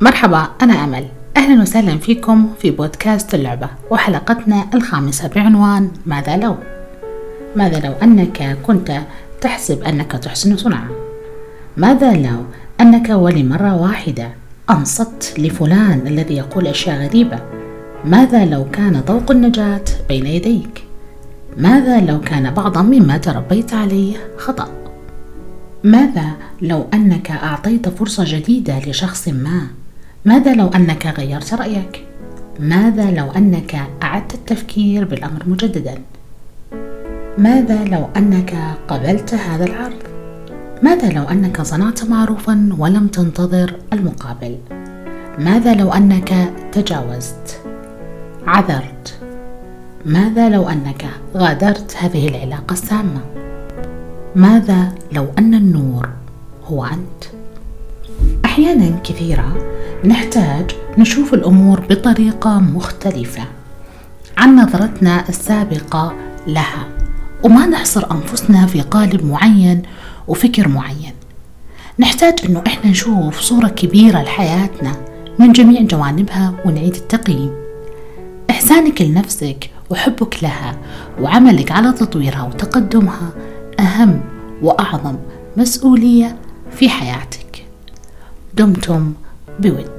مرحبا، أنا أمل. أهلا وسهلا فيكم في بودكاست اللعبة وحلقتنا الخامسة بعنوان ماذا لو؟ ماذا لو أنك كنت تحسب أنك تحسن صنعة؟ ماذا لو أنك ولمرة واحدة أنصت لفلان الذي يقول أشياء غريبة؟ ماذا لو كان ذوق النجاة بين يديك؟ ماذا لو كان بعضا مما تربيت عليه خطأ؟ ماذا لو أنك أعطيت فرصة جديدة لشخص ما؟ ماذا لو أنك غيرت رأيك؟ ماذا لو أنك أعدت التفكير بالأمر مجددا؟ ماذا لو أنك قبلت هذا العرض؟ ماذا لو أنك صنعت معروفا ولم تنتظر المقابل؟ ماذا لو أنك تجاوزت؟ عذرت؟ ماذا لو أنك غادرت هذه العلاقة السامة؟ ماذا لو أن النور هو أنت؟ أحيانا كثيرة نحتاج نشوف الأمور بطريقة مختلفة عن نظرتنا السابقة لها، وما نحصر أنفسنا في قالب معين وفكر معين. نحتاج أنه إحنا نشوف صورة كبيرة لحياتنا من جميع جوانبها ونعيد التقييم. إحسانك لنفسك وحبك لها وعملك على تطويرها وتقدمها أهم وأعظم مسؤولية في حياتك. دمتم بود.